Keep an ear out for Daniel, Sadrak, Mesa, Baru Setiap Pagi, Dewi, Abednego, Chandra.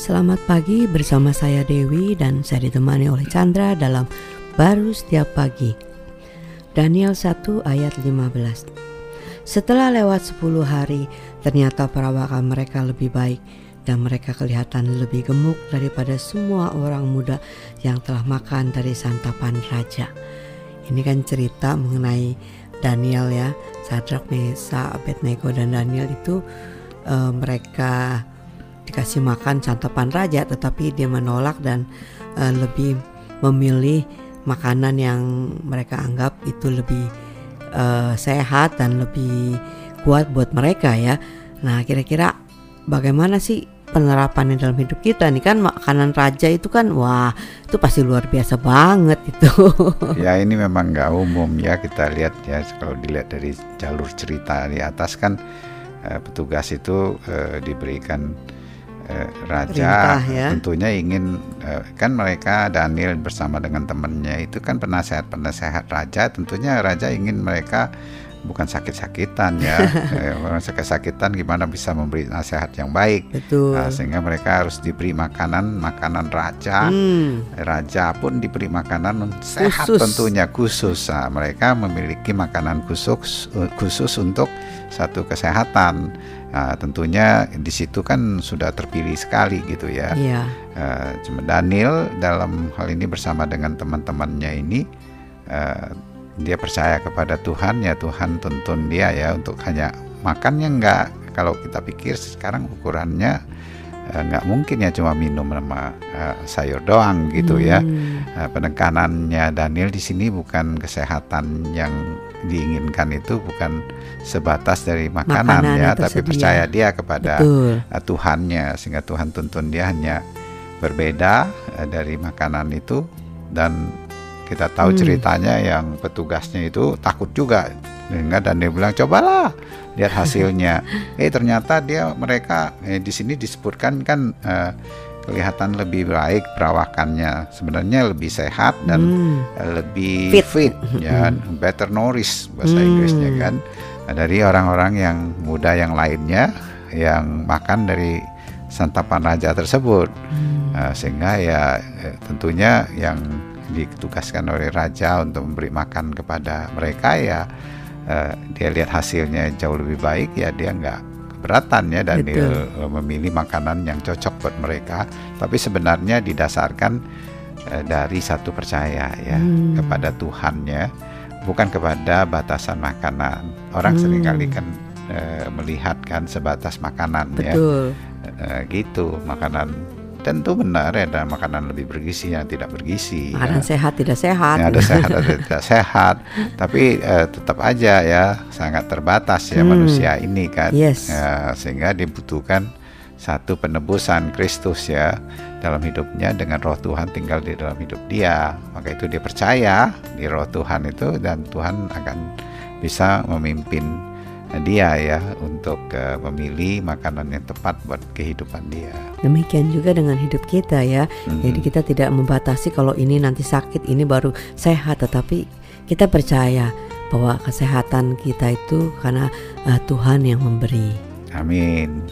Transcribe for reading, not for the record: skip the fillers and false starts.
Selamat pagi, bersama saya Dewi dan saya ditemani oleh Chandra dalam Baru Setiap Pagi. Daniel 1 ayat 15. Setelah lewat 10 hari, ternyata perawakan mereka lebih baik dan mereka kelihatan lebih gemuk daripada semua orang muda yang telah makan dari santapan raja. Ini kan cerita mengenai Daniel ya, Sadrak, Mesa, Abednego dan Daniel itu mereka dikasih makan santapan raja, tetapi dia menolak dan lebih memilih makanan yang mereka anggap itu lebih sehat dan lebih kuat buat mereka ya. Nah, kira-kira bagaimana sih penerapannya dalam hidup kita nih? Kan makanan raja itu kan, wah, itu pasti luar biasa banget itu. Ya, ini memang nggak umum ya, kita lihat ya, kalau dilihat dari jalur cerita di atas kan petugas itu diberikan raja, perintah, ya. Tentunya ingin kan mereka Daniel bersama dengan temannya itu kan penasehat-penasehat raja, tentunya raja ingin mereka bukan sakit-sakitan ya. Orang sakit-sakitan gimana bisa memberi nasihat yang baik. Betul. Sehingga mereka harus diberi makanan raja. Raja pun diberi makanan sehat khusus. Tentunya khusus. Nah, mereka memiliki makanan khusus untuk satu kesehatan. Nah, tentunya di situ kan sudah terpilih sekali gitu ya. Iya. Cuma Daniel dalam hal ini bersama dengan teman-temannya ini dia percaya kepada Tuhan, ya Tuhan tuntun dia ya untuk hanya makannya enggak. Kalau kita pikir sekarang ukurannya enggak mungkin ya cuma minum sama sayur doang gitu ya. Penekanannya Daniel di sini bukan kesehatan yang diinginkan, itu bukan sebatas dari makanan ya, tapi percaya dia kepada Tuhannya, sehingga Tuhan tuntun dia hanya berbeda dari makanan itu. Dan kita tahu ceritanya yang petugasnya itu takut juga, sehingga Daniel bilang cobalah lihat hasilnya. Ternyata mereka di sini disebutkan kan kelihatan lebih baik perawakannya, sebenarnya lebih sehat dan lebih fit ya, better nourished bahasa Inggrisnya kan, dari orang-orang yang muda yang lainnya yang makan dari santapan raja tersebut. Sehingga ya tentunya yang ditugaskan oleh raja untuk memberi makan kepada mereka ya, dia lihat hasilnya jauh lebih baik ya, dia nggak keberatan ya Daniel memilih makanan yang cocok buat mereka, tapi sebenarnya didasarkan dari satu percaya ya kepada Tuhannya, bukan kepada batasan makanan. Orang seringkali kan melihat kan sebatas makanan. Betul. Ya gitu, makanan tentu benar ya, ada makanan lebih bergizi yang tidak bergizi, makanan sehat tidak sehat, ya, ada sehat ada tidak sehat, tapi tetap aja ya sangat terbatas ya manusia ini kan. Yes. Sehingga dibutuhkan satu penebusan Kristus ya dalam hidupnya, dengan roh Tuhan tinggal di dalam hidup dia, maka itu dia percaya di roh Tuhan itu, dan Tuhan akan bisa memimpin dia ya untuk memilih makanan yang tepat buat kehidupan dia. Demikian juga dengan hidup kita ya. Jadi kita tidak membatasi kalau ini nanti sakit, ini baru sehat, tetapi kita percaya bahwa kesehatan kita itu karena Tuhan yang memberi. Amin.